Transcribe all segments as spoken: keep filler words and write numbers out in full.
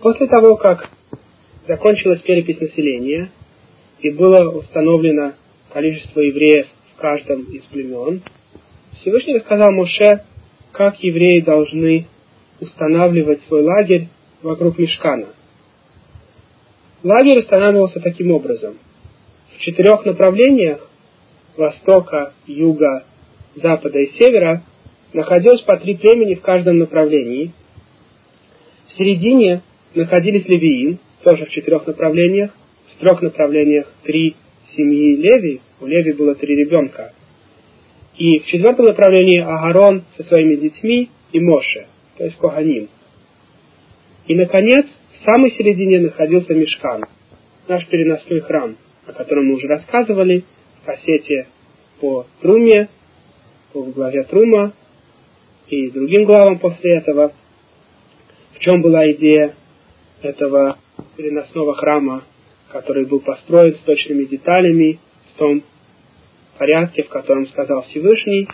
После того, как закончилась перепись населения и было установлено количество евреев в каждом из племен, Всевышний рассказал Моше, как евреи должны устанавливать свой лагерь вокруг Мешкана. Лагерь устанавливался таким образом. В четырех направлениях востока, юга, запада и севера находилось по три племени в каждом направлении. В середине находились левиим, тоже в четырех направлениях, в трех направлениях три семьи Леви, у Леви было три ребенка. И в четвертом направлении Агарон со своими детьми и Моше, то есть Коганим. И, наконец, в самой середине находился Мешкан, наш переносной храм, о котором мы уже рассказывали в кассете по Труме, по главе Трума и другим главам после этого. В чем была идея этого переносного храма, который был построен с точными деталями, в том порядке, в котором сказал Всевышний,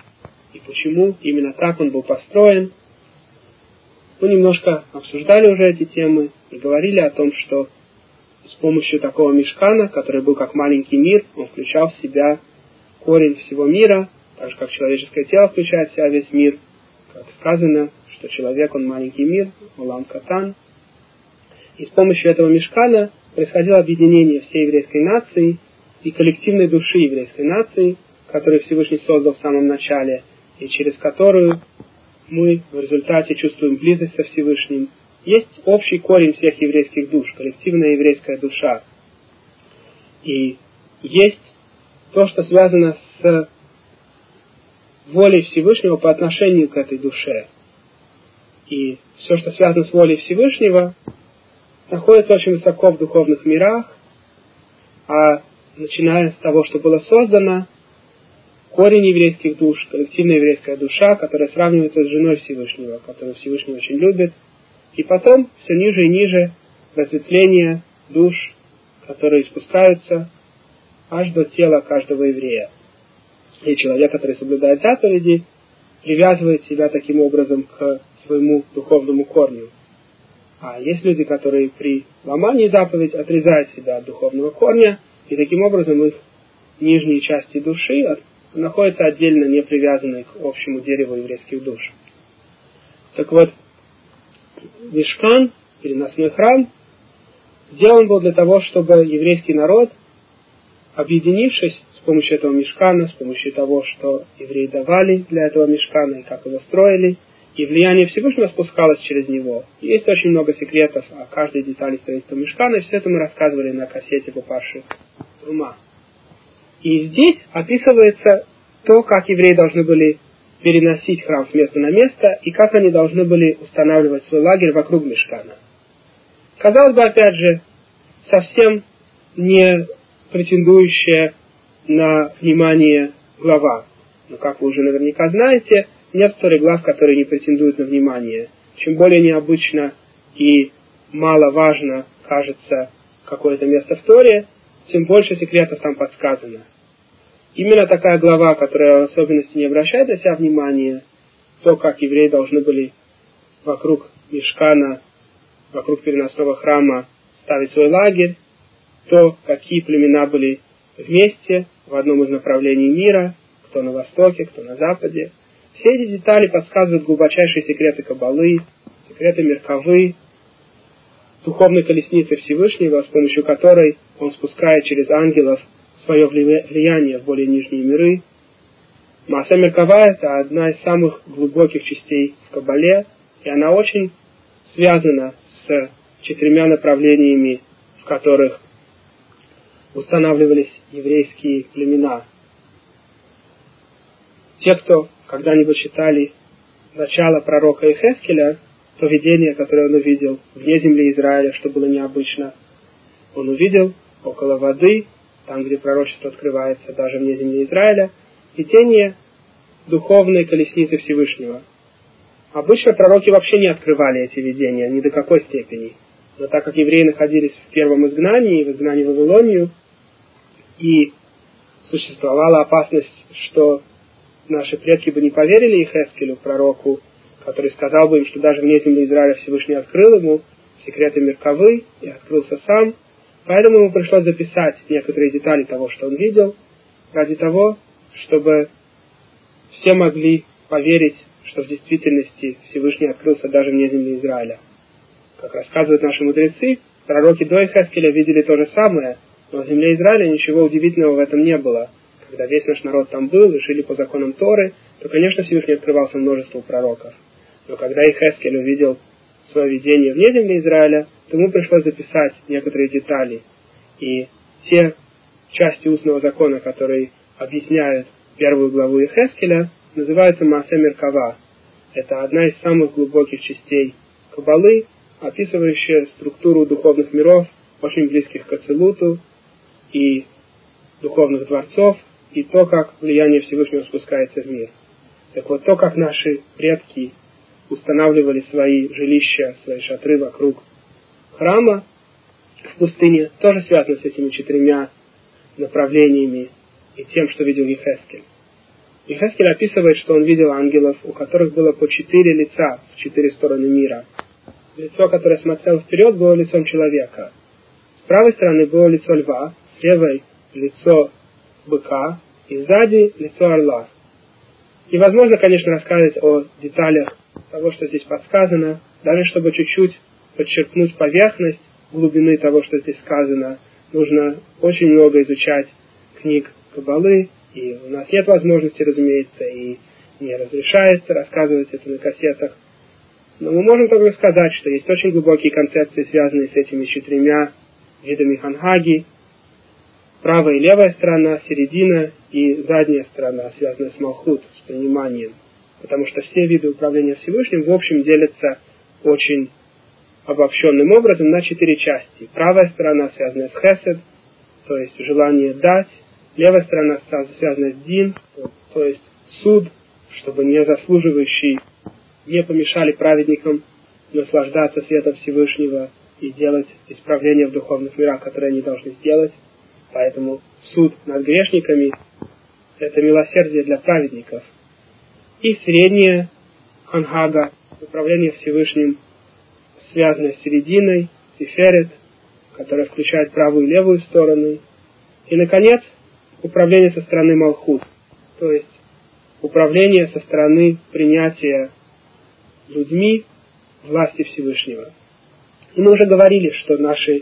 и почему именно так он был построен. Мы немножко обсуждали уже эти темы и говорили о том, что с помощью такого мешкана, который был как маленький мир, он включал в себя корень всего мира, так же как человеческое тело включает в себя весь мир. Как сказано, что человек, он маленький мир, улам катан. И с помощью этого мешкана происходило объединение всей еврейской нации и коллективной души еврейской нации, которую Всевышний создал в самом начале, и через которую мы в результате чувствуем близость со Всевышним. Есть общий корень всех еврейских душ, коллективная еврейская душа. И есть то, что связано с волей Всевышнего по отношению к этой душе. И все, что связано с волей Всевышнего, находится очень высоко в духовных мирах, а начиная с того, что было создано, корень еврейских душ, коллективная еврейская душа, которая сравнивается с женой Всевышнего, которую Всевышний очень любит, и потом все ниже и ниже разветвление душ, которые спускаются аж до тела каждого еврея. И человек, который соблюдает заповеди, привязывает себя таким образом к своему духовному корню. А есть люди, которые при ломании заповедь отрезают себя от духовного корня, и таким образом их нижние части души находятся отдельно, не привязанные к общему дереву еврейских душ. Так вот, Мешкан, переносной храм, сделан был для того, чтобы еврейский народ, объединившись с помощью этого мешкана, с помощью того, что евреи давали для этого мешкана и как его строили, и влияние Всевышнего спускалось через него. И есть очень много секретов о каждой детали строительства мешкана, и все это мы рассказывали на кассете по Паше Трума. И здесь описывается то, как евреи должны были переносить храм с места на место, и как они должны были устанавливать свой лагерь вокруг мешкана. Казалось бы, опять же, совсем не претендующая на внимание глава. Но, как вы уже наверняка знаете, нет второй глав, которые не претендуют на внимание. Чем более необычно и маловажно кажется какое-то место в Торе, тем больше секретов там подсказано. Именно такая глава, которая в особенности не обращает на себя внимания, то, как евреи должны были вокруг Мешкана, вокруг переносного храма ставить свой лагерь, то, какие племена были вместе в одном из направлений мира, кто на востоке, кто на западе. Все эти детали подсказывают глубочайшие секреты Кабалы, секреты Меркавы, духовной колесницы Всевышнего, с помощью которой он спускает через ангелов свое влияние в более нижние миры. Мааса Меркава – это одна из самых глубоких частей в Кабале, и она очень связана с четырьмя направлениями, в которых устанавливались еврейские племена. Те, кто когда-нибудь читали начало пророка Иезекииля, то видение, которое он увидел вне земли Израиля, что было необычно, он увидел около воды, там, где пророчество открывается, даже вне земли Израиля, видение духовной колесницы Всевышнего. Обычно пророки вообще не открывали эти видения, ни до какой степени. Но так как евреи находились в первом изгнании, в изгнании в Вавилонию, и существовала опасность, что наши предки бы не поверили Иезекиилю, пророку, который сказал бы им, что даже вне земли Израиля Всевышний открыл ему, секреты Меркавы и открылся сам, поэтому ему пришлось записать некоторые детали того, что он видел, ради того, чтобы все могли поверить, что в действительности Всевышний открылся даже вне земли Израиля. Как рассказывают наши мудрецы, пророки до Иезекииля видели то же самое, но в земле Израиля ничего удивительного в этом не было. Когда весь наш народ там был и жили по законам Торы, то, конечно, Всевышний открывался множеству пророков. Но когда Иезекииль увидел свое видение вне земли Израиля, то ему пришлось записать некоторые детали. И те части устного закона, которые объясняют первую главу Иезекииля, называются Маасе Меркава. Это одна из самых глубоких частей Кабалы, описывающая структуру духовных миров, очень близких к Ацилуту, и духовных дворцов, и то, как влияние Всевышнего спускается в мир. Так вот, то, как наши предки устанавливали свои жилища, свои шатры вокруг храма в пустыне, тоже связано с этими четырьмя направлениями и тем, что видел Иезекииль. Иезекииль описывает, что он видел ангелов, у которых было по четыре лица в четыре стороны мира. Лицо, которое смотрело вперед, было лицом человека. С правой стороны было лицо льва, с левой – лицо быка, и сзади – лицо орла. И возможно, конечно, рассказывать о деталях того, что здесь подсказано, даже чтобы чуть-чуть подчеркнуть поверхность глубины того, что здесь сказано, нужно очень много изучать книг Кабалы, и у нас нет возможности, разумеется, и не разрешается рассказывать это на кассетах. Но мы можем только сказать, что есть очень глубокие концепции, связанные с этими четырьмя видами Ганхаги. Правая и левая сторона, середина и задняя сторона, связанная с Малхут, с пониманием. Потому что все виды управления Всевышним в общем делятся очень обобщенным образом на четыре части. Правая сторона, связанная с Хесед, то есть желание дать. Левая сторона, связанная с Дин, то есть суд, чтобы не заслуживающий не помешали праведникам наслаждаться светом Всевышнего и делать исправления в духовных мирах, которые они должны сделать. Поэтому суд над грешниками – это милосердие для праведников. И средняя Ганхага, управление Всевышним, связанное с серединой, Тиферет, которое включает правую и левую стороны. И, наконец, управление со стороны Малхут, то есть управление со стороны принятия людьми власти Всевышнего. И мы уже говорили, что наши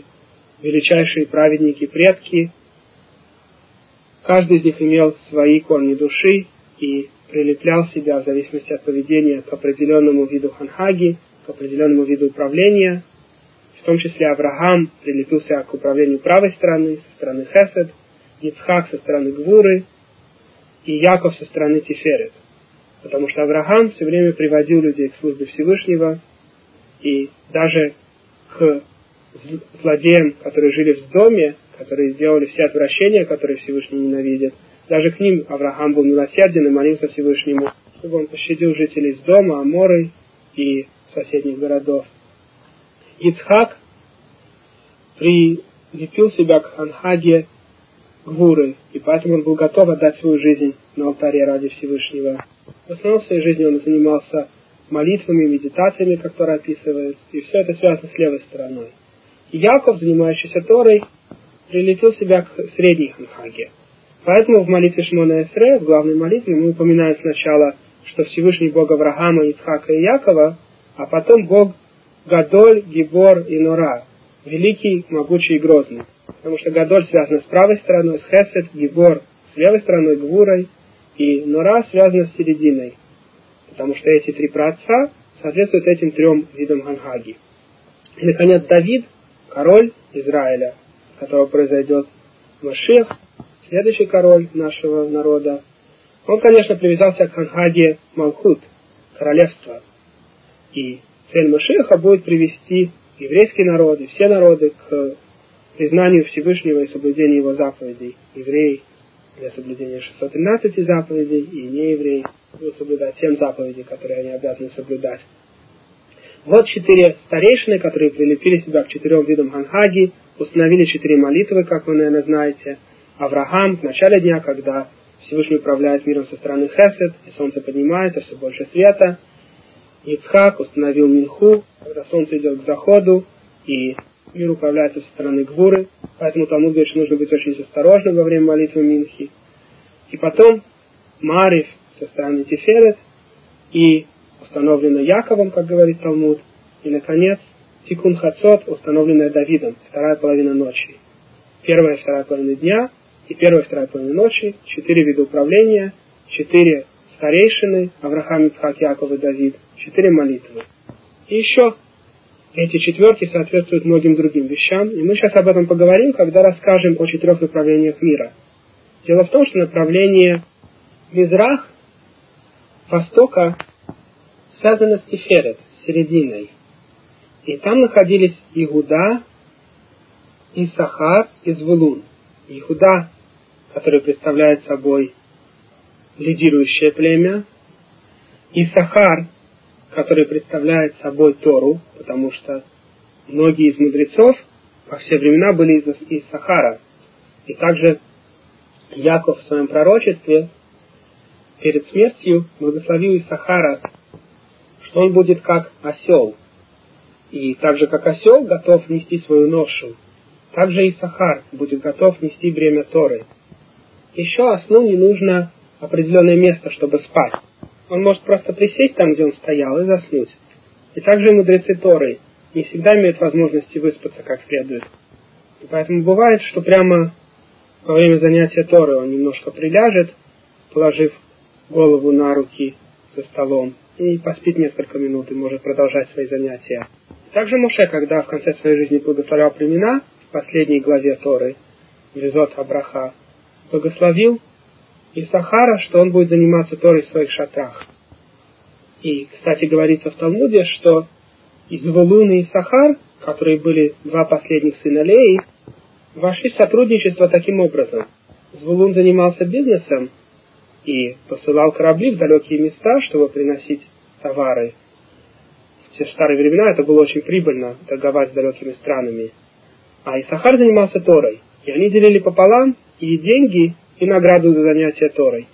величайшие праведники-предки, каждый из них имел свои корни души и прилеплял себя в зависимости от поведения к определенному виду Ганхаги, к определенному виду управления. В том числе Авраам прилепился к управлению правой стороны, со стороны Хесед, Ицхак со стороны Гвуры и Яков со стороны Тиферет. Потому что Авраам все время приводил людей к службе Всевышнего и даже к злодеям, которые жили в доме, которые сделали все отвращения, которые Всевышний ненавидит. Даже к ним Авраам был милосерден и молился Всевышнему, чтобы он пощадил жителей из дома, Аморы и соседних городов. Ицхак прилепил себя к Ганхаге Гвуры, и поэтому он был готов отдать свою жизнь на алтаре ради Всевышнего. В основном в своей жизни он занимался молитвами, медитациями, как Тора описывает, и все это связано с левой стороной. И Яков, занимающийся Торой, прилепил себя к средней Ганхаге. Поэтому в молитве Шимона Эсре, в главной молитве, мы упоминаем сначала, что Всевышний Бог Авраама, Ицхака и Якова, а потом Бог Гадоль, Гибор и Нора, великий, могучий и грозный. Потому что Гадоль связана с правой стороной, с Хесед, Гибор с левой стороной, Гвурой, и Нора связана с серединой, потому что эти три праотца соответствуют этим трем видам Ганхаги. И, наконец, Давид, король Израиля, от которого произойдет Машиах, следующий король нашего народа, он, конечно, привязался к Ганхаге Малхут, королевства. И цель Машиаха будет привести еврейский народ и все народы к признанию Всевышнего и соблюдению его заповедей. Евреи для соблюдения шестисот тринадцати заповедей, и неевреи будут соблюдать семь заповедей, которые они обязаны соблюдать. Вот четыре старейшины, которые прилепили себя к четырем видам Ганхаги, установили четыре молитвы, как вы, наверное, знаете. Авраам в начале дня, когда Всевышний управляет миром со стороны Хесед, и солнце поднимается, все больше света. Ицхак установил Минху, когда солнце идет к заходу. и мир управляется со стороны Гвуры, поэтому Талмуд говорит, что нужно быть очень осторожным во время молитвы Минхи. И потом Маариф со стороны Тиферет и установлено Яковом, как говорит Талмуд, и, наконец, Тикун Хацот, установленная Давидом, вторая половина ночи. Первая и вторая половина дня и первая и вторая половина ночи, четыре вида управления, четыре старейшины, Авраам, Ицхак, Яков и Давид, четыре молитвы. И еще эти четверки соответствуют многим другим вещам, и мы сейчас об этом поговорим, когда расскажем о четырех направлениях мира. Дело в том, что направление Мизрах, Востока, связано с Тиферет, с серединой. И там находились Иуда, Исахар и Звулун. Иуда, который представляет собой лидирующее племя, Исахар, который представляет собой Тору, потому что многие из мудрецов во все времена были из Исахара. И также Яков в своем пророчестве перед смертью благословил Исахара, что он будет как осел. И так же, как осел готов нести свою ношу, так же Исахар будет готов нести бремя Торы. Еще ослу не нужно определенное место, чтобы спать. Он может просто присесть там, где он стоял, и заснуть. И также мудрецы Торы не всегда имеют возможности выспаться как следует. И поэтому бывает, что прямо во время занятия Торы он немножко приляжет, положив голову на руки за столом, и поспит несколько минут, и может продолжать свои занятия. Также Моше, когда в конце своей жизни благословлял племена, в последней главе Торы, Везот Абраха, благословил Исахара, что он будет заниматься Торой в своих шатрах. И, кстати, говорится в Талмуде, что Звулун и Исахар, которые были два последних сына Леи, вошли в сотрудничество таким образом. Звулун занимался бизнесом и посылал корабли в далекие места, чтобы приносить товары. В те старые времена это было очень прибыльно, торговать с далекими странами. А Исахар занимался Торой, и они делили пополам и деньги, и награду за занятие Торой.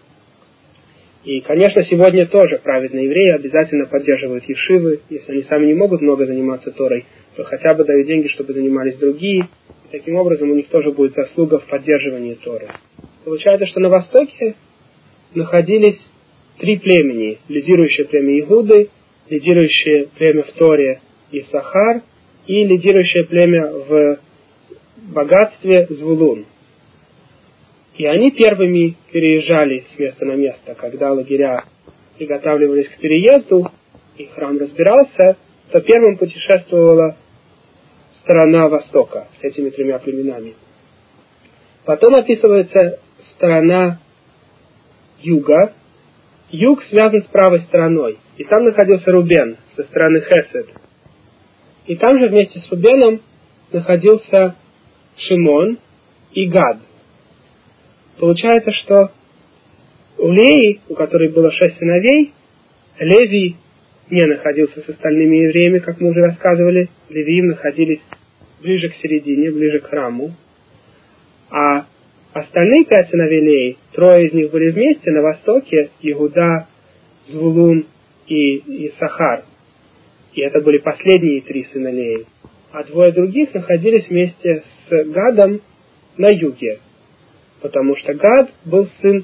И, конечно, сегодня тоже праведные евреи обязательно поддерживают ешивы. Если они сами не могут много заниматься Торой, то хотя бы дают деньги, чтобы занимались другие. И таким образом у них тоже будет заслуга в поддерживании Торы. Получается, что на Востоке находились три племени. Лидирующее племя Иуды, лидирующее племя в Торе Исахар и лидирующее племя в богатстве Звулун. И они первыми переезжали с места на место, когда лагеря приготавливались к переезду, и храм разбирался, то первым путешествовала сторона Востока с этими тремя племенами. Потом описывается сторона Юга. Юг связан с правой стороной, и там находился Рубен со стороны Хесед. И там же вместе с Рубеном находился Шимон и Гад. Получается, что у Леи, у которой было шесть сыновей, Леви не находился с остальными евреями, как мы уже рассказывали. Левиим находились ближе к середине, ближе к храму. А остальные пять сыновей Леи, трое из них были вместе на востоке, Иуда, Звулун и Исахар. И это были последние три сына Леи. А двое других находились вместе с Гадом на юге. Потому что Гад был сын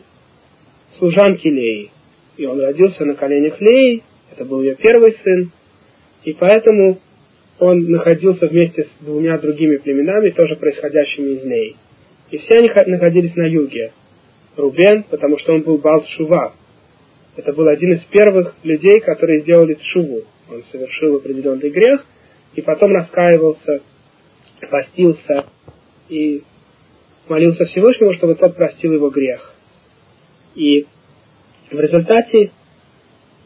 служанки Леи, и он родился на коленях Леи, это был ее первый сын, и поэтому он находился вместе с двумя другими племенами, тоже происходящими из Леи. И все они находились на юге. Рубен, потому что он был Бал-Шува, это был один из первых людей, которые сделали Тшуву. Он совершил определенный грех, и потом раскаивался, постился и молился Всевышнему, чтобы тот простил его грех. И в результате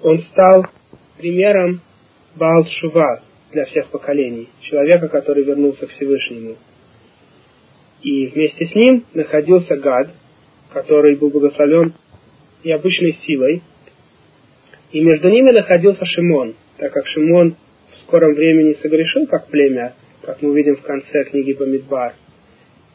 он стал примером Баал-Шува для всех поколений, человека, который вернулся к Всевышнему. И вместе с ним находился Гад, который был благословен необычной силой. И между ними находился Шимон, так как Шимон в скором времени согрешил как племя, как мы видим в конце книги Бамидбар.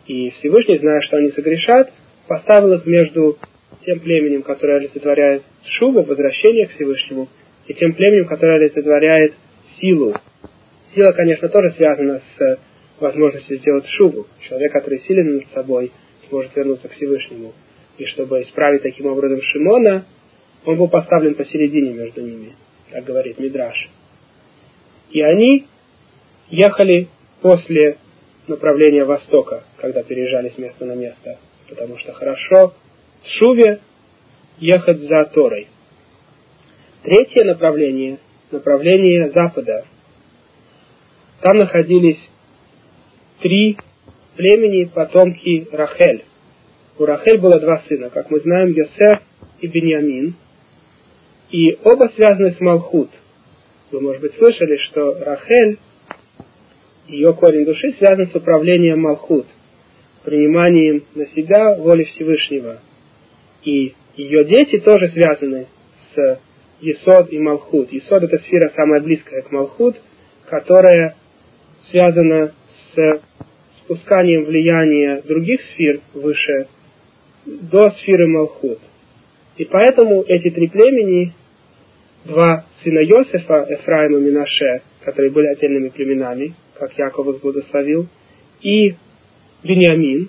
И Всевышний, зная, что они согрешат, поставил их между тем племенем, которое олицетворяет шубу, возвращение к Всевышнему, и тем племенем, которое олицетворяет силу, Сила, конечно, тоже связана с возможностью сделать шубу. Человек, который силен над собой, сможет вернуться к Всевышнему. И чтобы исправить таким образом Шимона, он был поставлен посередине между ними, как говорит Мидраш. И они ехали после направления востока, когда переезжали с места на место, потому что хорошо в шуве ехать за Торой. Третье направление, направление запада. Там находились три племени потомки Рахель. У Рахель было два сына, как мы знаем, Йосеф и Беньямин, и оба связаны с Малхут. Вы, может быть, слышали, что Рахель, ее корень души, связан с управлением Малхут, приниманием на себя воли Всевышнего. И ее дети тоже связаны с Есод и Малхут. Есод — это сфера самая близкая к Малхут, которая связана с спусканием влияния других сфер выше до сферы Малхут. И поэтому эти три племени, два сына Йосефа, Эфраим и Менаше, которые были отдельными племенами, как Яков их благословил, и Беньямин,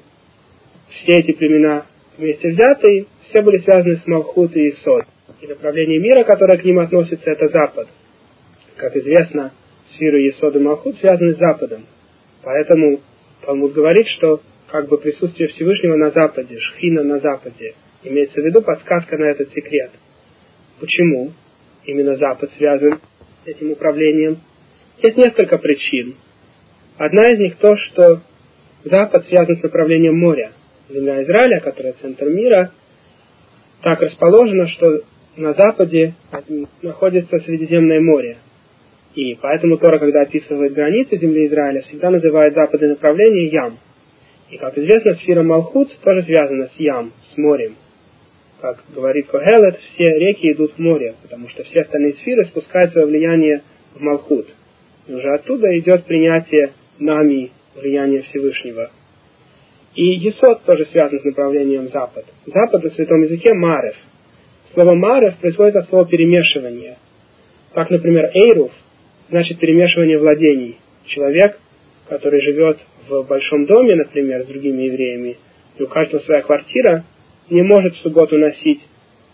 все эти племена вместе взятые, все были связаны с Малхут и Есод. И направление мира, которое к ним относится, это Запад. Как известно, сферы Есод и Малхут связаны с Западом. Поэтому Талмуд говорит, что как бы присутствие Всевышнего на Западе, Шхина на Западе, имеется в виду подсказка на этот секрет. Почему именно Запад связан с этим управлением? Есть несколько причин. Одна из них то, что Запад связан с направлением моря. Земля Израиля, которая центр мира, так расположена, что на Западе находится Средиземное море. И поэтому Тора, когда описывает границы земли Израиля, всегда называет западное направление Ям. И, как известно, сфера Малхут тоже связана с Ям, с морем. Как говорит Когелет, все реки идут в море, потому что все остальные сферы спускают свое влияние в Малхут. И уже оттуда идет принятие нами влияния Всевышнего. И Есод тоже связан с направлением Запад. Запад на святом языке Марев. Слово Марев происходит от слова перемешивание. Так, например, Эйруф значит перемешивание владений. Человек, который живет в большом доме, например, с другими евреями, и у каждого своя квартира, не может в субботу носить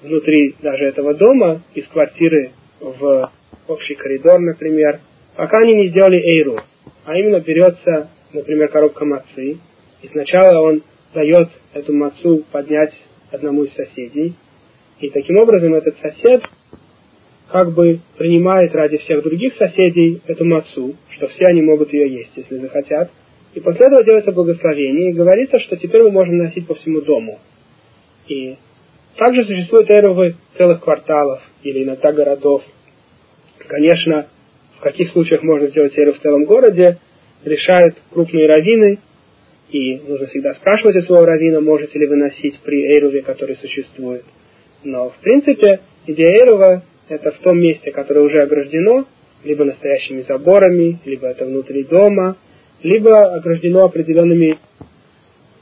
внутри даже этого дома, из квартиры в общий коридор, например, пока они не сделали эйру. А именно берется, например, коробка мацы, и сначала он дает эту мацу поднять одному из соседей, и таким образом этот сосед как бы принимает ради всех других соседей эту мацу, что все они могут ее есть, если захотят, и после этого делается благословение, и говорится, что теперь мы можем носить по всему дому. И также существуют эйрувы целых кварталов или иногда городов. Конечно, в каких случаях можно сделать эйрув в целом городе, решают крупные раввины, и нужно всегда спрашивать у своего раввина, можете ли вы носить при эйруве, который существует. Но, в принципе, идея эйрува – это в том месте, которое уже ограждено, либо настоящими заборами, либо это внутри дома, либо ограждено определенными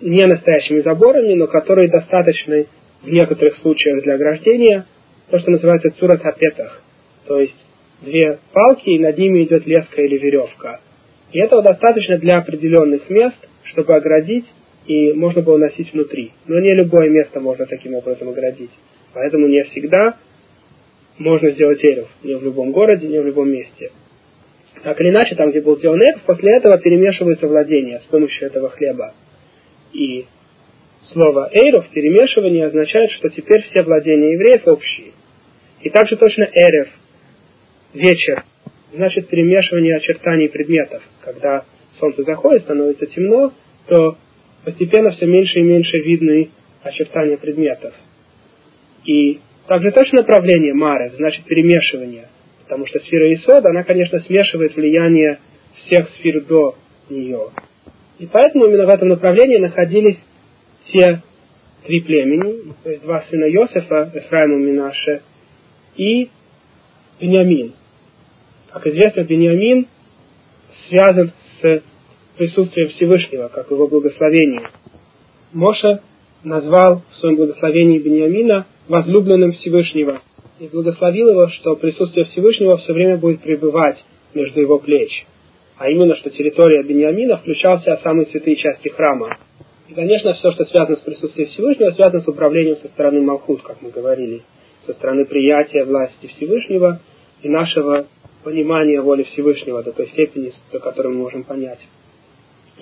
не настоящими заборами, но которые достаточны в некоторых случаях для ограждения, то, что называется цуратапетах, то есть две палки, и над ними идет леска или веревка. И этого достаточно для определенных мест, чтобы оградить, и можно было носить внутри. Но не любое место можно таким образом оградить. Поэтому не всегда можно сделать эйрув, не в любом городе, не в любом месте. Так или иначе, там, где был сделан эйрув, после этого перемешиваются владения с помощью этого хлеба. И слово «эйрув» перемешивание означает, что теперь все владения евреев общие. И также точно «эрев» – вечер, значит перемешивание очертаний предметов. Когда солнце заходит, становится темно, то постепенно все меньше и меньше видны очертания предметов. И также точно направление «марев» значит перемешивание, потому что сфера Есода, она, конечно, смешивает влияние всех сфер до нее. И поэтому именно в этом направлении находились те три племени, то есть два сына Йосефа, Эфраим и Менаше, и Беньямин. Как известно, Беньямин связан с присутствием Всевышнего, как его благословение. Моше назвал в своем благословении Беньямина возлюбленным Всевышнего и благословил его, что присутствие Всевышнего все время будет пребывать между его плеч. а именно, что территория Беньямина включала в себя самые святые части храма. И, конечно, все, что связано с присутствием Всевышнего, связано с управлением со стороны Малхут, как мы говорили, со стороны приятия власти Всевышнего и нашего понимания воли Всевышнего до той степени, до которой мы можем понять.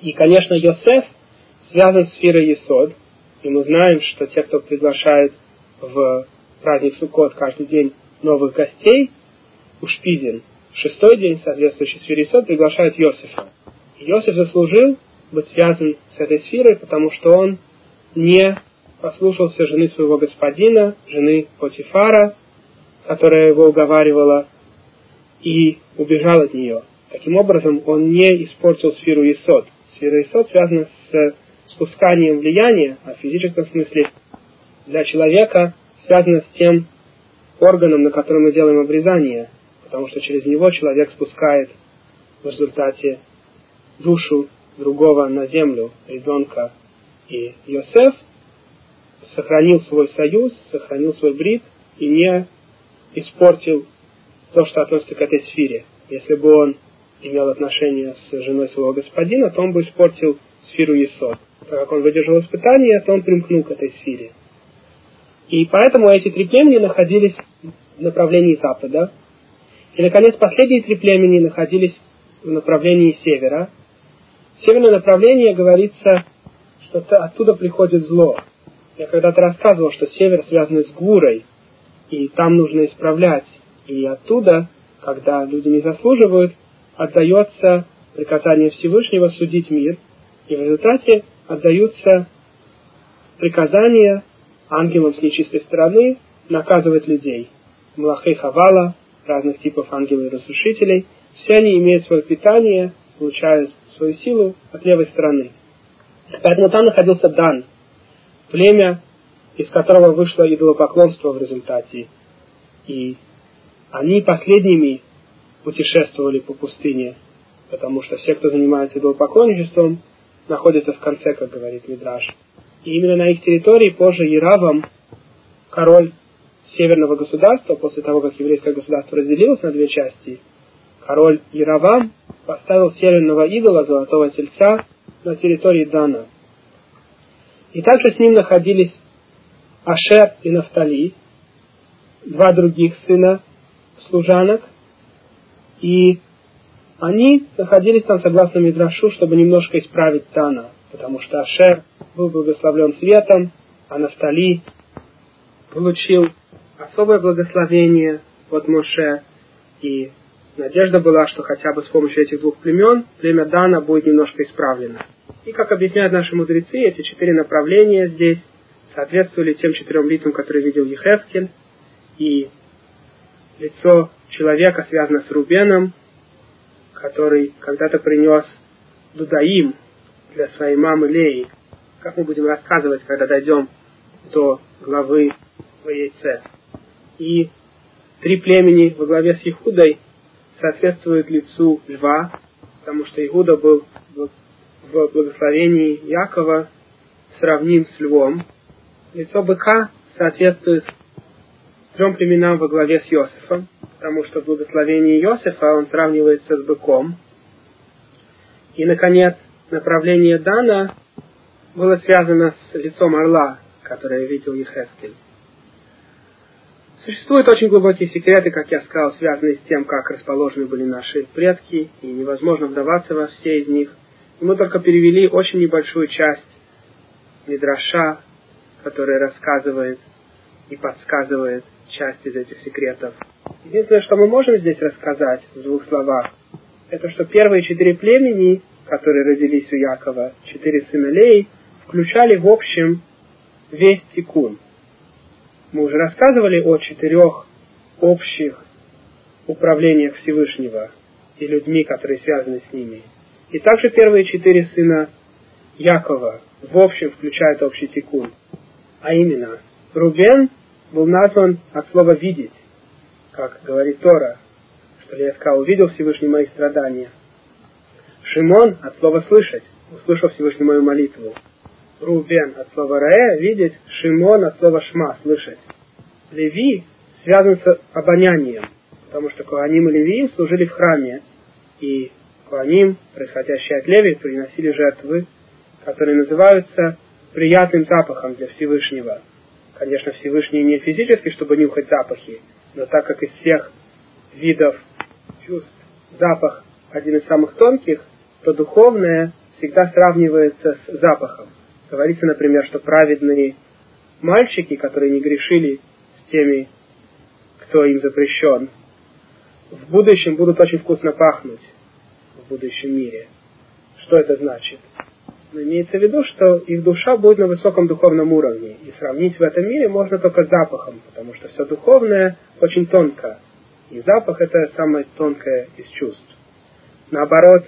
И, конечно, Йосеф связан с сферой Есод, и мы знаем, что те, кто приглашает в праздник Суккот каждый день новых гостей, Ушпизин, в шестой день, соответствующий сфере Есод, приглашает Йосефа. И Йосеф заслужил быть связан с этой сферой, потому что он не послушался жены своего господина, жены Потифара, которая его уговаривала, и убежал от нее. Таким образом, он не испортил сферу Есод. Сфера Есод связана с спусканием влияния, а в физическом смысле для человека связана с тем органом, на котором мы делаем обрезание, потому что через него человек спускает в результате душу другого на землю, ребенка. И Йосеф сохранил свой союз, сохранил свой брит и не испортил то, что относится к этой сфере. Если бы он имел отношение с женой своего господина, то он бы испортил сферу Есод. Так как он выдержал испытание, то он примкнул к этой сфере. И поэтому эти три племени находились в направлении запада. И, наконец, последние три племени находились в направлении севера. Северное направление, говорится, что оттуда приходит зло. Я когда-то рассказывал, что север связан с Гвурой, и там нужно исправлять. И оттуда, когда люди не заслуживают, отдается приказание Всевышнего судить мир, и в результате отдаются приказания ангелам с нечистой стороны наказывать людей. Млахей Хавала, разных типов ангелов-разрушителей, все они имеют свое питание, получают свою силу от левой стороны. Поэтому там находился Дан, племя, из которого вышло идолопоклонство в результате. И они последними путешествовали по пустыне, потому что все, кто занимается идолопоклонничеством, находятся в конце, как говорит Мидраш. И именно на их территории позже Яровам, король северного государства, после того, как еврейское государство разделилось на две части, король Яровам поставил северного идола, золотого тельца, на территории Дана. И также с ним находились Ашер и Нафтали, два других сына служанок, и они находились там, согласно Мидрашу, чтобы немножко исправить Дана, потому что Ашер был благословлен светом, а Нафтали получил особое благословение от Моше, и надежда была, что хотя бы с помощью этих двух племен племя Дана будет немножко исправлено. И, как объясняют наши мудрецы, эти четыре направления здесь соответствовали тем четырем лицам, которые видел Йехескель, и лицо человека связано с Рубеном, который когда-то принес Дудаим для своей мамы Леи, как мы будем рассказывать, когда дойдем до главы в яйце. И три племени во главе с Иудой соответствуют лицу льва, потому что Иуда был в благословении Якова сравним с львом. Лицо быка соответствует трем племенам во главе с Йосефом, потому что в благословении Йосефа он сравнивается с быком. И, наконец, направление Дана было связано с лицом орла, которое видел Йехескель. Существуют очень глубокие секреты, как я сказал, связанные с тем, как расположены были наши предки, и невозможно вдаваться во все из них. И мы только перевели очень небольшую часть Мидраша, которая рассказывает и подсказывает часть из этих секретов. Единственное, что мы можем здесь рассказать в двух словах, это что первые четыре племени, которые родились у Якова, четыре сына Леи, включали в общем весь тикун. Мы уже рассказывали о четырех общих управлениях Всевышнего и людьми, которые связаны с ними. И также первые четыре сына Якова в общем включают общий тикун. А именно, Рубен был назван от слова «видеть», как говорит Тора, что я сказал, увидел Всевышний мои страдания. Шимон от слова «слышать», услышал Всевышний мою молитву. Рубен от слова «ре» — видеть, Шимон от слова «шма» — слышать. Леви связан с обонянием, потому что коганим и Леви служили в храме, и Коганим, происходящие от Леви, приносили жертвы, которые называются приятным запахом для Всевышнего. Конечно, Всевышний не физически, чтобы нюхать запахи, но так как из всех видов чувств запах один из самых тонких, то духовное всегда сравнивается с запахом. Говорится, например, что праведные мальчики, которые не грешили с теми, кто им запрещен, в будущем будут очень вкусно пахнуть в будущем мире. Что это значит? Но имеется в виду, что их душа будет на высоком духовном уровне. И сравнить в этом мире можно только с запахом, потому что все духовное очень тонко. И запах – это самое тонкое из чувств. Наоборот,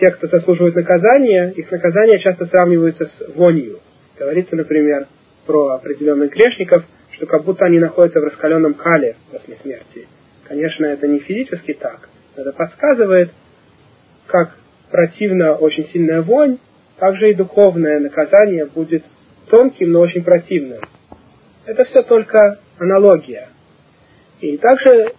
те, кто заслуживают наказания, их наказания часто сравниваются с вонью. Говорится, например, про определенных грешников, что как будто они находятся в раскаленном кале после смерти. Конечно, это не физически так. Это подсказывает, как противна очень сильная вонь, также и духовное наказание будет тонким, но очень противным. Это все только аналогия. И также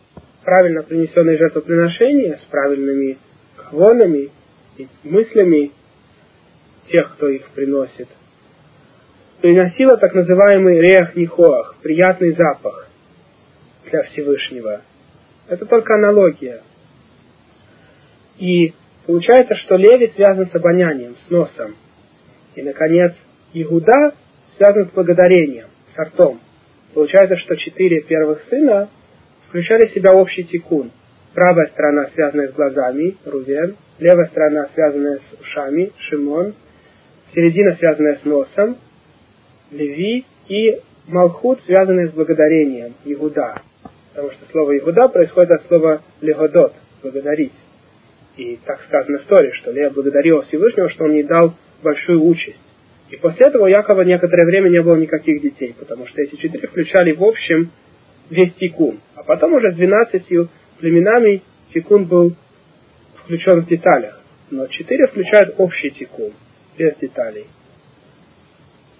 правильно принесенные жертвоприношения с правильными кавонами и мыслями тех, кто их приносит, приносило так называемый реах нихоах, приятный запах для Всевышнего. Это только аналогия. И получается, что Леви связан с обонянием, с носом. И, наконец, Иуда связан с благодарением, с ртом. Получается, что четыре первых сына включали в себя общий тикун. Правая сторона, связанная с глазами, Рубен, левая сторона, связанная с ушами, Шимон, середина, связанная с носом, Леви, и Малхут, связанная с благодарением, Иуда. Потому что слово Иуда происходит от слова легодот, благодарить. И так сказано в Торе, что Лея благодарила Всевышнего, что он ей дал большую участь. И после этого у Якова некоторое время не было никаких детей, потому что эти четыре включали в общем весь тикун. А потом уже с двенадцатью племенами тикун был включен в деталях. Но четыре включают общий тикун, без деталей.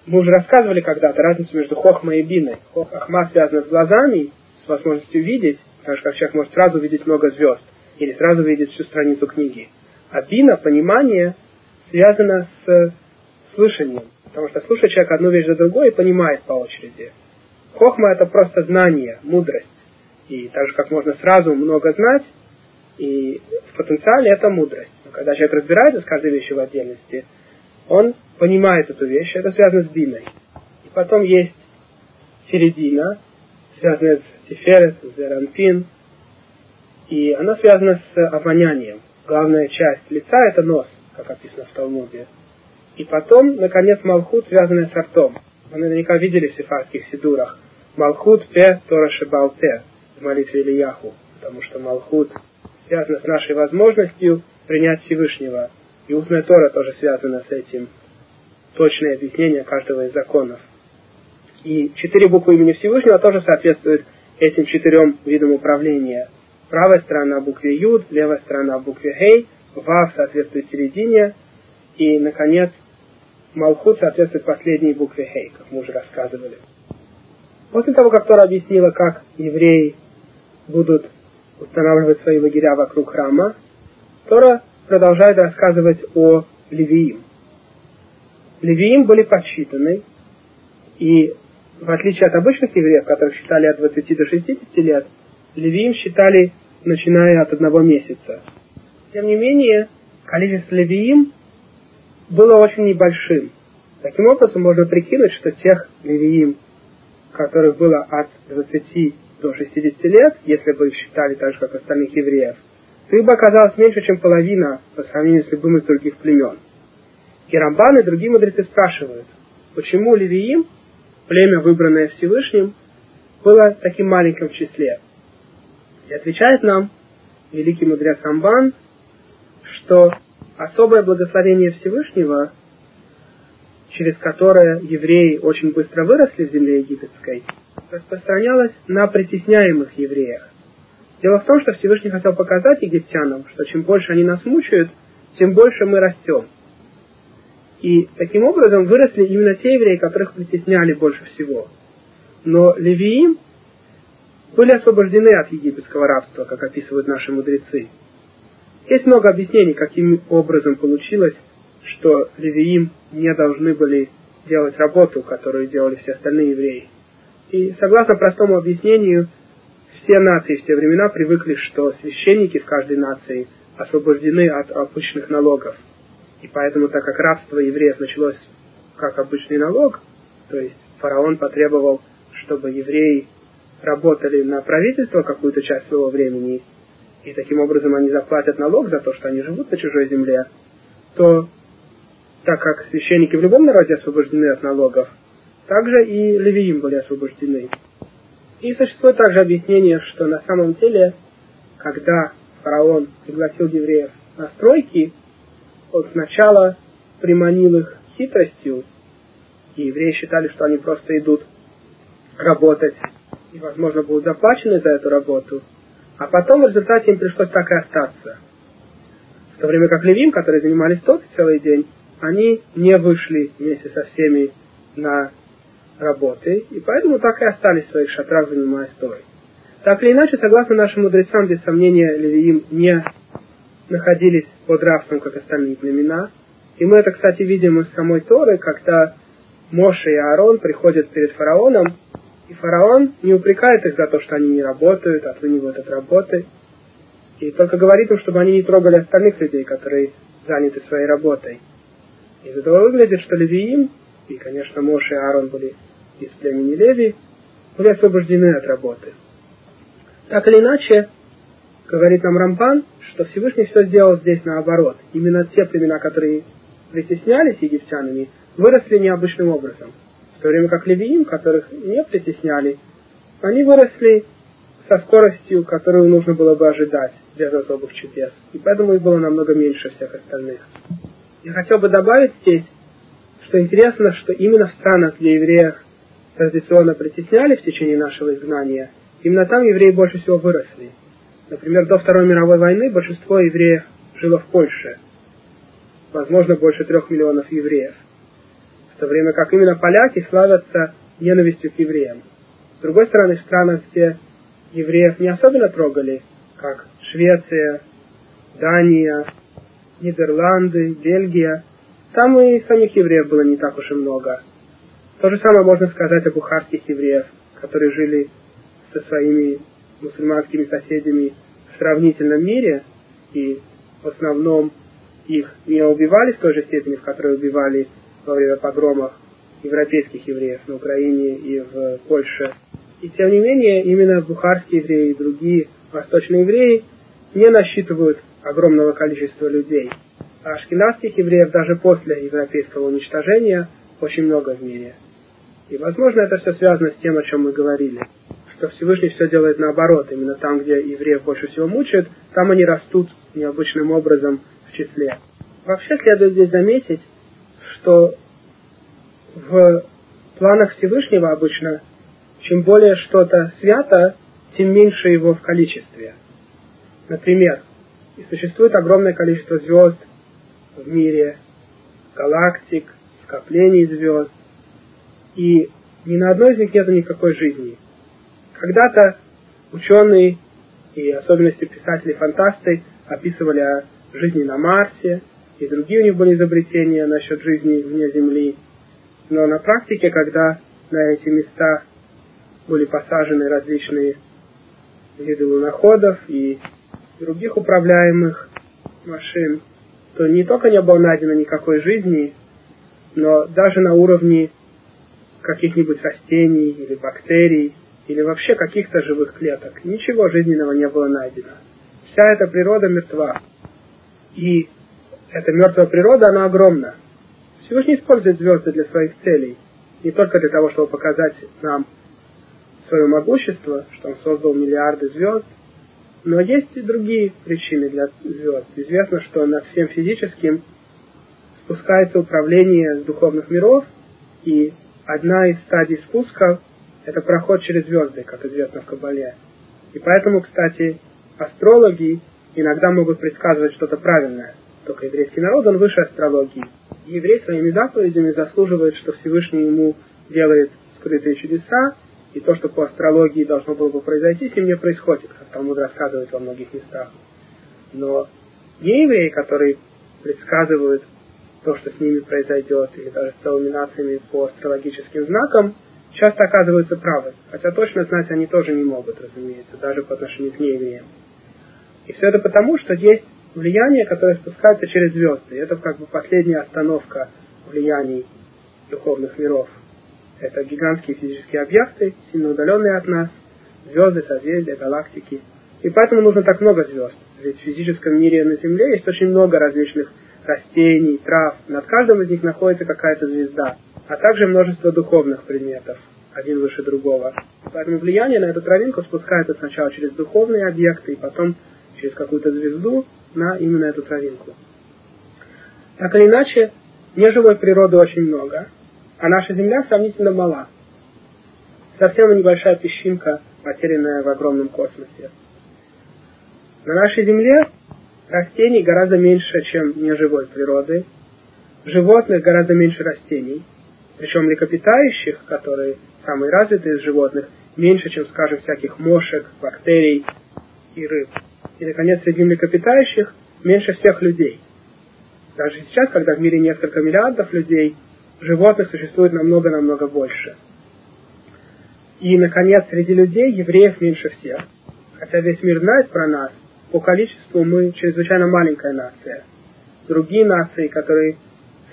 Мы уже рассказывали когда-то разницу между хохмой и биной. Хохма связана с глазами, с возможностью видеть, потому что человек может сразу видеть много звезд или сразу видеть всю страницу книги. А бина, понимание, связано с слышанием, потому что слушает человек одну вещь за другой и понимает по очереди. Хохма – это просто знание, мудрость. И так же, как можно сразу много знать, и в потенциале это мудрость. Но когда человек разбирается с каждой вещью в отдельности, он понимает эту вещь, это связано с биной. И потом есть середина, связанная с Тиферет, с Зеранпин, и она связана с обонянием. Главная часть лица – это нос, как описано в Талмуде. И потом, наконец, Малхут, связанная с ртом. Вы наверняка видели в сефардских сидурах Малхут пе тораше балте в молитве Ильяху, потому что Малхут связана с нашей возможностью принять Всевышнего. И устная Тора тоже связана с этим. Точное объяснение каждого из законов. И четыре буквы имени Всевышнего тоже соответствуют этим четырем видам управления. Правая сторона букве Юд, левая сторона букве Хей, Вав соответствует середине, и, наконец, Малхут соответствует последней букве Хей, как мы уже рассказывали. После того, как Тора объяснила, как евреи будут устанавливать свои лагеря вокруг храма, Тора продолжает рассказывать о Левиим. Левиим были подсчитаны, и в отличие от обычных евреев, которых считали от двадцати до шестидесяти лет, Левиим считали, начиная от одного месяца. Тем не менее, количество Левиим было очень небольшим. Таким образом, можно прикинуть, что тех Левиим, которых было от двадцати до шестидесяти лет, если бы их считали так же, как остальных евреев, то их бы оказалось меньше, чем половина по сравнению с любым из других племен. И Рамбан, и другие мудрецы спрашивают, почему Левиим, племя, выбранное Всевышним, было в таким маленьком числе. И отвечает нам великий мудрец Рамбан, что особое благословение Всевышнего, через которое евреи очень быстро выросли в земле египетской, распространялось на притесняемых евреях. Дело в том, что Всевышний хотел показать египтянам, что чем больше они нас мучают, тем больше мы растем. И таким образом выросли именно те евреи, которых притесняли больше всего. Но Левиим были освобождены от египетского рабства, как описывают наши мудрецы. И Есть много объяснений, каким образом получилось, что левиим не должны были делать работу, которую делали все остальные евреи. И согласно простому объяснению, все нации в те времена привыкли, что священники в каждой нации освобождены от обычных налогов. И поэтому, так как рабство евреев началось как обычный налог, то есть фараон потребовал, чтобы евреи работали на правительство какую-то часть своего времени, и таким образом они заплатят налог за то, что они живут на чужой земле, то так как священники в любом народе освобождены от налогов, также и левиим были освобождены. И существует также объяснение, что на самом деле, когда фараон пригласил евреев на стройки, он сначала приманил их хитростью, и евреи считали, что они просто идут работать, и, возможно, будут заплачены за эту работу, а потом в результате им пришлось так и остаться. В то время как левиим, которые занимались топью целый день, они не вышли вместе со всеми на работы, и поэтому так и остались в своих шатрах, занимая строй. Так или иначе, согласно нашим мудрецам, без сомнения, левиим не находились под рабством, как остальные племена. И мы это, кстати, видим из самой Торы, когда Моше и Аарон приходят перед фараоном, и фараон не упрекает их за то, что они не работают, отлынивают от работы, и только говорит им, чтобы они не трогали остальных людей, которые заняты своей работой. Из этого выглядит, что левиим, и, конечно, Моше и Аарон были из племени Леви, были освобождены от работы. Так или иначе, говорит нам Рамбан, что Всевышний все сделал здесь наоборот. Именно те племена, которые притеснялись египтянами, выросли необычным образом. В то время как левиим, которых не притесняли, они выросли со скоростью, которую нужно было бы ожидать, без особых чудес. И поэтому их было намного меньше всех остальных. Я хотел бы добавить здесь, что интересно, что именно в странах, где евреев традиционно притесняли в течение нашего изгнания, именно там евреи больше всего выросли. Например, до Второй мировой войны большинство евреев жило в Польше. Возможно, больше трех миллионов евреев. В то время как именно поляки славятся ненавистью к евреям. С другой стороны, в странах, где евреев не особенно трогали, как Швеция, Дания, Нидерланды, Бельгия, там и самих евреев было не так уж и много. То же самое можно сказать о бухарских евреях, которые жили со своими мусульманскими соседями в сравнительном мире, и в основном их не убивали в той же степени, в которой убивали во время погромов европейских евреев на Украине и в Польше. И тем не менее, именно бухарские евреи и другие восточные евреи не насчитывают огромного количества людей. А ашкеназских евреев даже после европейского уничтожения очень много в мире. И, возможно, это все связано с тем, о чем мы говорили, что Всевышний все делает наоборот. Именно там, где евреев больше всего мучают, там они растут необычным образом в числе. Вообще, следует здесь заметить, что в планах Всевышнего обычно, чем более что-то свято, тем меньше его в количестве. Например, существует огромное количество звезд в мире, галактик, скоплений звезд, и ни на одной из них нет никакой жизни. Когда-то ученые, и в особенности писатели-фантасты, описывали о жизни на Марсе, и другие у них были изобретения насчет жизни вне Земли. Но на практике, когда на эти места были посажены различные виды луноходов и других управляемых машин, то не только не было найдено никакой жизни, но даже на уровне каких-нибудь растений или бактерий, или вообще каких-то живых клеток, ничего жизненного не было найдено. Вся эта природа мертва. И эта мертвая природа, она огромна. Всевышний использует звезды для своих целей, не только для того, чтобы показать нам свое могущество, что он создал миллиарды звезд, но есть и другие причины для звезд. Известно, что над всем физическим спускается управление с духовных миров, и одна из стадий спуска – это проход через звезды, как известно в Кабале. И поэтому, кстати, астрологи иногда могут предсказывать что-то правильное. Только еврейский народ, он выше астрологии. И еврей своими заповедями заслуживает, что Всевышний ему делает скрытые чудеса, и то, что по астрологии должно было бы произойти, с ним не происходит, как Талмуд рассказывает во многих местах. Но не евреи, которые предсказывают то, что с ними произойдет, или даже с иллюминациями по астрологическим знакам, часто оказываются правы. Хотя точно знать они тоже не могут, разумеется, даже по отношению к неевреям. И все это потому, что есть влияние, которое спускается через звезды. И это как бы последняя остановка влияний духовных миров. Это гигантские физические объекты, сильно удаленные от нас, звезды, созвездия, галактики. И поэтому нужно так много звезд. Ведь в физическом мире на Земле есть очень много различных растений, трав. Над каждым из них находится какая-то звезда. А также множество духовных предметов, один выше другого. Поэтому влияние на эту травинку спускается сначала через духовные объекты, и потом через какую-то звезду на именно эту травинку. Так или иначе, неживой природы очень много, а наша Земля сравнительно мала. Совсем небольшая песчинка, потерянная в огромном космосе. На нашей Земле растений гораздо меньше, чем неживой природы, животных гораздо меньше растений, причем млекопитающих, которые самые развитые из животных, меньше, чем, скажем, всяких мошек, бактерий и рыб. И, наконец, среди млекопитающих меньше всех людей. Даже сейчас, когда в мире несколько миллиардов людей, животных существует намного-намного больше. И, наконец, среди людей евреев меньше всех. Хотя весь мир знает про нас, по количеству мы чрезвычайно маленькая нация. Другие нации, которые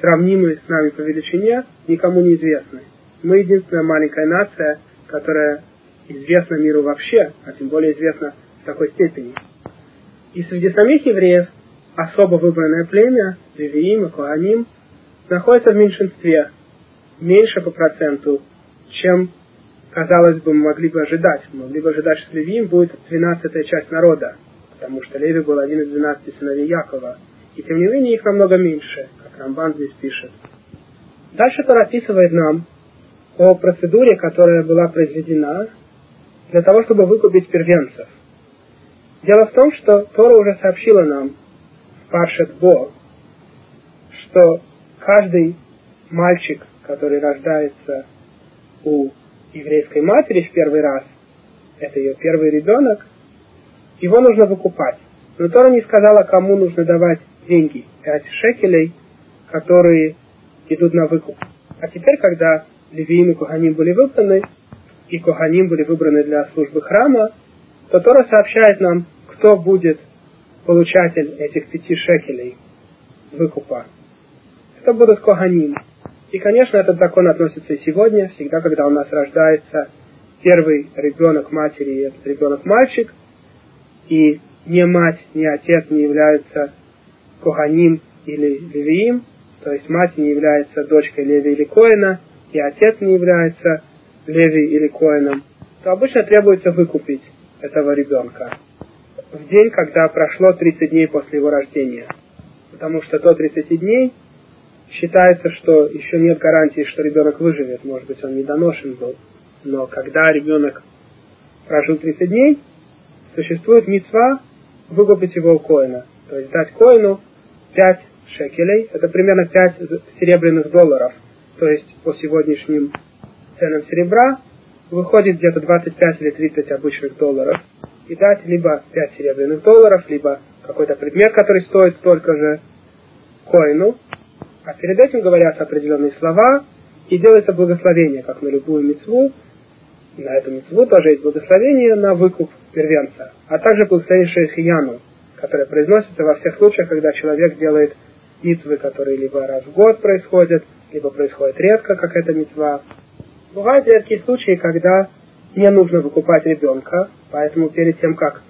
сравнимы с нами по величине, никому не известны. Мы единственная маленькая нация, которая известна миру вообще, а тем более известна в такой степени. И среди самих евреев особо выбранное племя, Левиим и Коганим, находится в меньшинстве, меньше по проценту, чем, казалось бы, мы могли бы ожидать. Мы могли бы ожидать, что Левиим будет двенадцатая часть народа, потому что Леви был один из двенадцати сыновей Якова. И тем не менее их намного меньше, как Рамбан здесь пишет. Дальше он описывает нам о процедуре, которая была произведена для того, чтобы выкупить первенцев. Дело в том, что Тора уже сообщила нам в Паршат Бо, что каждый мальчик, который рождается у еврейской матери в первый раз, это ее первый ребенок, его нужно выкупать. Но Тора не сказала, кому нужно давать деньги, пять шекелей, которые идут на выкуп. А теперь, когда Левиим и Коганим были выбраны, и Коганим были выбраны для службы храма, то Тора сообщает нам, кто будет получатель этих пяти шекелей выкупа. Это будут Коганим. И, конечно, этот закон относится и сегодня. Всегда, когда у нас рождается первый ребенок матери, и этот ребенок мальчик, и ни мать, ни отец не являются Коганим или Левиим, то есть мать не является дочкой Леви или Коэна, и отец не является Леви или Коэном, то обычно требуется выкупить этого ребенка в день, когда прошло тридцать дней после его рождения. Потому что до тридцати дней считается, что еще нет гарантии, что ребенок выживет. Может быть, он недоношен был. Но когда ребенок прожил тридцать дней, существует мицва выкупить его у Коэна. То есть дать Коэну пять шекелей, это примерно пять серебряных долларов. То есть по сегодняшним ценам серебра выходит где-то двадцать пять или тридцать обычных долларов, и дать либо пять серебряных долларов, либо какой-то предмет, который стоит столько же, Коэну. А перед этим говорятся определенные слова, и делается благословение, как на любую мицву. На эту мицву тоже есть благословение на выкуп первенца, а также благословение Шейхияну, которое произносится во всех случаях, когда человек делает мицвы, которые либо раз в год происходят, либо происходит редко, как эта мицва. Бывают редкие случаи, когда не нужно выкупать ребенка, поэтому перед тем, как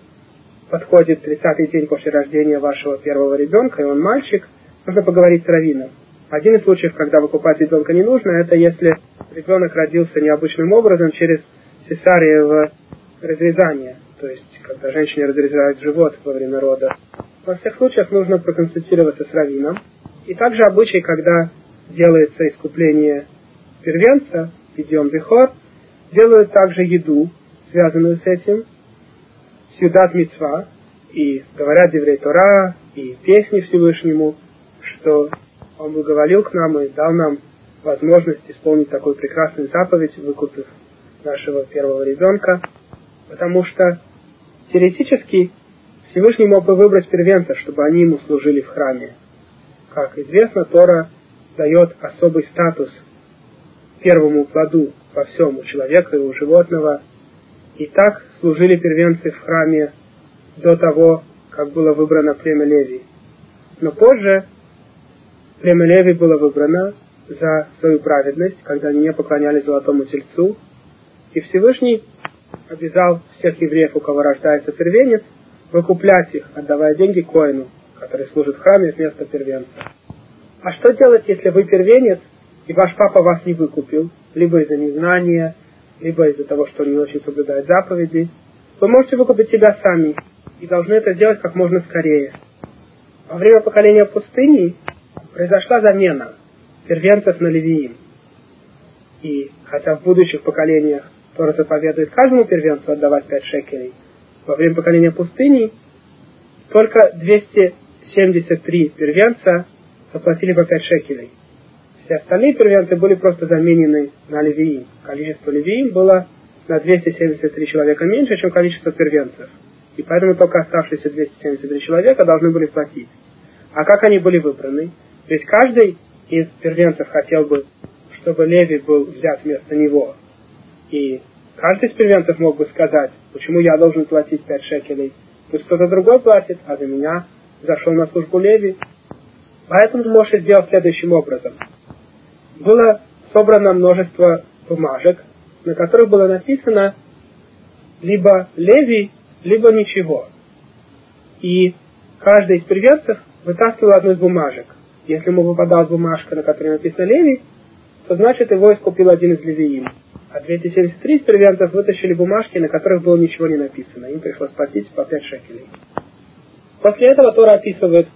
подходит тридцатый день после рождения вашего первого ребенка, и он мальчик, нужно поговорить с раввином. Один из случаев, когда выкупать ребенка не нужно, это если ребенок родился необычным образом через сесарево разрезание, то есть когда женщине разрезают живот во время рода. Во всех случаях нужно проконсультироваться с раввином. И также обычай, когда делается искупление первенца, идем бихор, делают также еду, связанную с этим, сьюдат мицва, и говорят Деврей Тора, и песни Всевышнему, что Он выговорил к нам и дал нам возможность исполнить такую прекрасную заповедь, выкупив нашего первого ребенка, потому что теоретически Всевышний мог бы выбрать первенцев, чтобы они ему служили в храме. Как известно, Тора дает особый статус первому плоду во всем, у человека и у животного. И так служили первенцы в храме до того, как было выбрано племя Леви. Но позже племя Леви было выбрано за свою праведность, когда они не поклонялись золотому тельцу. И Всевышний обязал всех евреев, у кого рождается первенец, выкуплять их, отдавая деньги коину, который служит в храме вместо первенца. А что делать, если вы первенец, и ваш папа вас не выкупил, либо из-за незнания, либо из-за того, что он не очень соблюдает заповеди? Вы можете выкупить себя сами, и должны это сделать как можно скорее. Во время поколения пустыни произошла замена первенцев на левиим. И хотя в будущих поколениях Тора заповедует каждому первенцу отдавать пять шекелей, во время поколения пустыни только двести семьдесят три первенца заплатили по пять шекелей. Все остальные первенцы были просто заменены на левиим. Количество левиим было на двести семьдесят три человека меньше, чем количество первенцев. И поэтому только оставшиеся двести семьдесят три человека должны были платить. А как они были выбраны? То есть каждый из первенцев хотел бы, чтобы Леви был взят вместо него. И каждый из первенцев мог бы сказать: почему я должен платить пять шекелей? Пусть кто-то другой платит, а за меня зашел на службу Леви. Поэтому Моше сделал следующим образом. Было собрано множество бумажек, на которых было написано либо Леви, либо ничего. И каждый из первенцев вытаскивал одну из бумажек. Если ему выпадала бумажка, на которой написано Леви, то значит его искупил один из левиим. А двести семьдесят три из первенцев вытащили бумажки, на которых было ничего не написано. Им пришлось платить по пять шекелей. После этого Тора описывает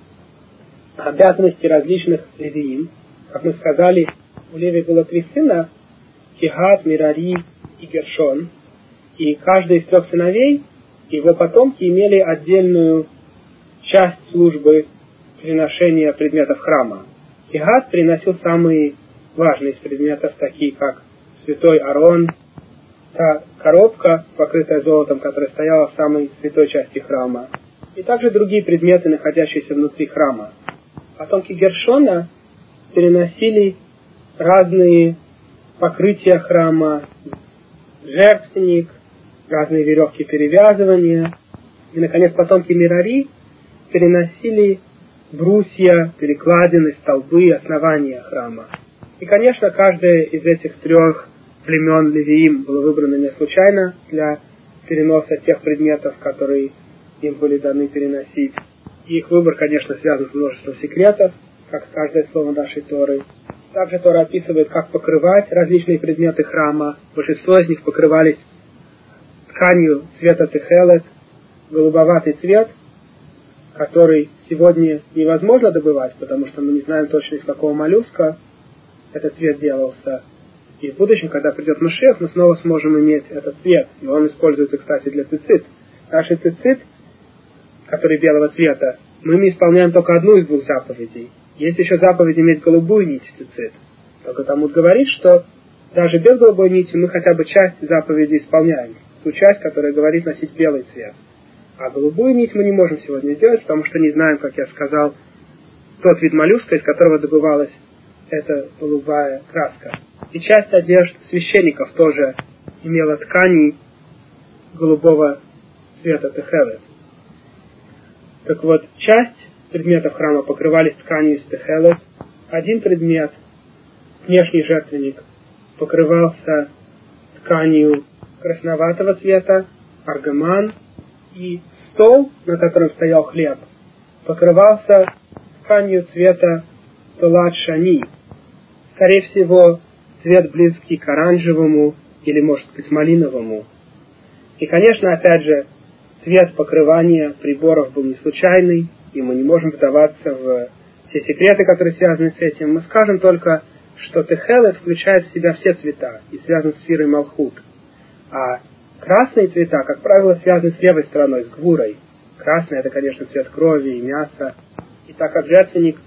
обязанности различных левиим. Как мы сказали, у Леви было три сына: Кигат, Мерари и Гершон. И каждый из трех сыновей, его потомки, имели отдельную часть службы приношения предметов храма. Кигат приносил самые важные из предметов, такие как святой Арон, та коробка, покрытая золотом, которая стояла в самой святой части храма, и также другие предметы, находящиеся внутри храма. Потомки Гершона переносили разные покрытия храма, жертвенник, разные веревки перевязывания. И, наконец, потомки Мерари переносили брусья, перекладины, столбы, основания храма. И, конечно, каждое из этих трех племен левиим было выбрано не случайно для переноса тех предметов, которые им были даны переносить. И их выбор, конечно, связан с множеством секретов, как каждое слово нашей Торы. Также Тора описывает, как покрывать различные предметы храма. Большинство из них покрывались тканью цвета техелет, голубоватый цвет, который сегодня невозможно добывать, потому что мы не знаем точно, из какого моллюска этот цвет делался. И в будущем, когда придет Машиах, мы снова сможем иметь этот цвет. И он используется, кстати, для цицит. Наш цицит, который белого цвета, мы не исполняем только одну из двух заповедей. Есть еще заповедь иметь голубую нить цицит. Только Талмуд говорит, что даже без голубой нити мы хотя бы часть заповеди исполняем. Ту часть, которая говорит носить белый цвет. А голубую нить мы не можем сегодня сделать, потому что не знаем, как я сказал, тот вид моллюска, из которого добывалась эта голубая краска. И часть одежд священников тоже имела ткани голубого цвета техелет. Так вот, часть предметов храма покрывались тканью из техелет. Один предмет, внешний жертвенник, покрывался тканью красноватого цвета, аргаман, и стол, на котором стоял хлеб, покрывался тканью цвета пылат шани. Скорее всего, цвет близкий к оранжевому или, может быть, малиновому. И, конечно, опять же, цвет покрывания приборов был не случайный, и мы не можем вдаваться в все секреты, которые связаны с этим. Мы скажем только, что техелет включает в себя все цвета и связан с сферой Малхут. А красные цвета, как правило, связаны с левой стороной, с гвурой. Красный – это, конечно, цвет крови и мяса. И так как жертвенник,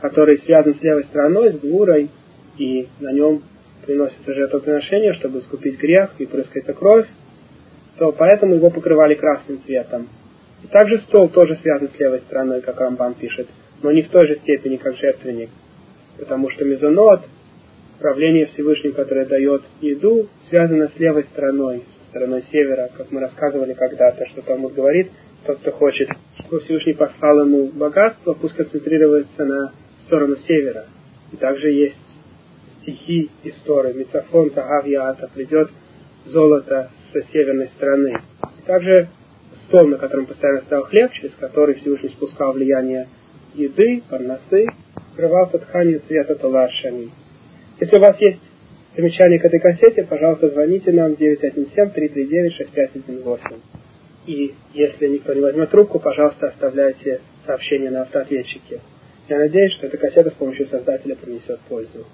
который связан с левой стороной, с гвурой, и на нем приносится жертвоприношение, чтобы искупить грех, и прыскается кровь, то поэтому его покрывали красным цветом. И также стол тоже связан с левой стороной, как Рамбан пишет, но не в той же степени, как жертвенник, потому что мезонот, правление Всевышнего, которое дает еду, связано с левой стороной, со стороной севера, как мы рассказывали когда-то, что Талмуд говорит, тот, кто хочет, чтобы Всевышний послал ему богатство, пусть концентрируется на сторону севера. И также есть стихи из Торы, Мицафон, Тагав, Яата, придет золото со северной стороны. И также стол, на котором постоянно стоял хлеб, через который Всевышний спускал влияние еды, парносы, открывал Тадханию цвета Талашами. Если у вас есть замечания к этой кассете, пожалуйста, звоните нам девять один семь, три три девять, шесть пять один восемь. И если никто не возьмет трубку, пожалуйста, оставляйте сообщение на автоответчике. Я надеюсь, что эта кассета с помощью создателя принесет пользу.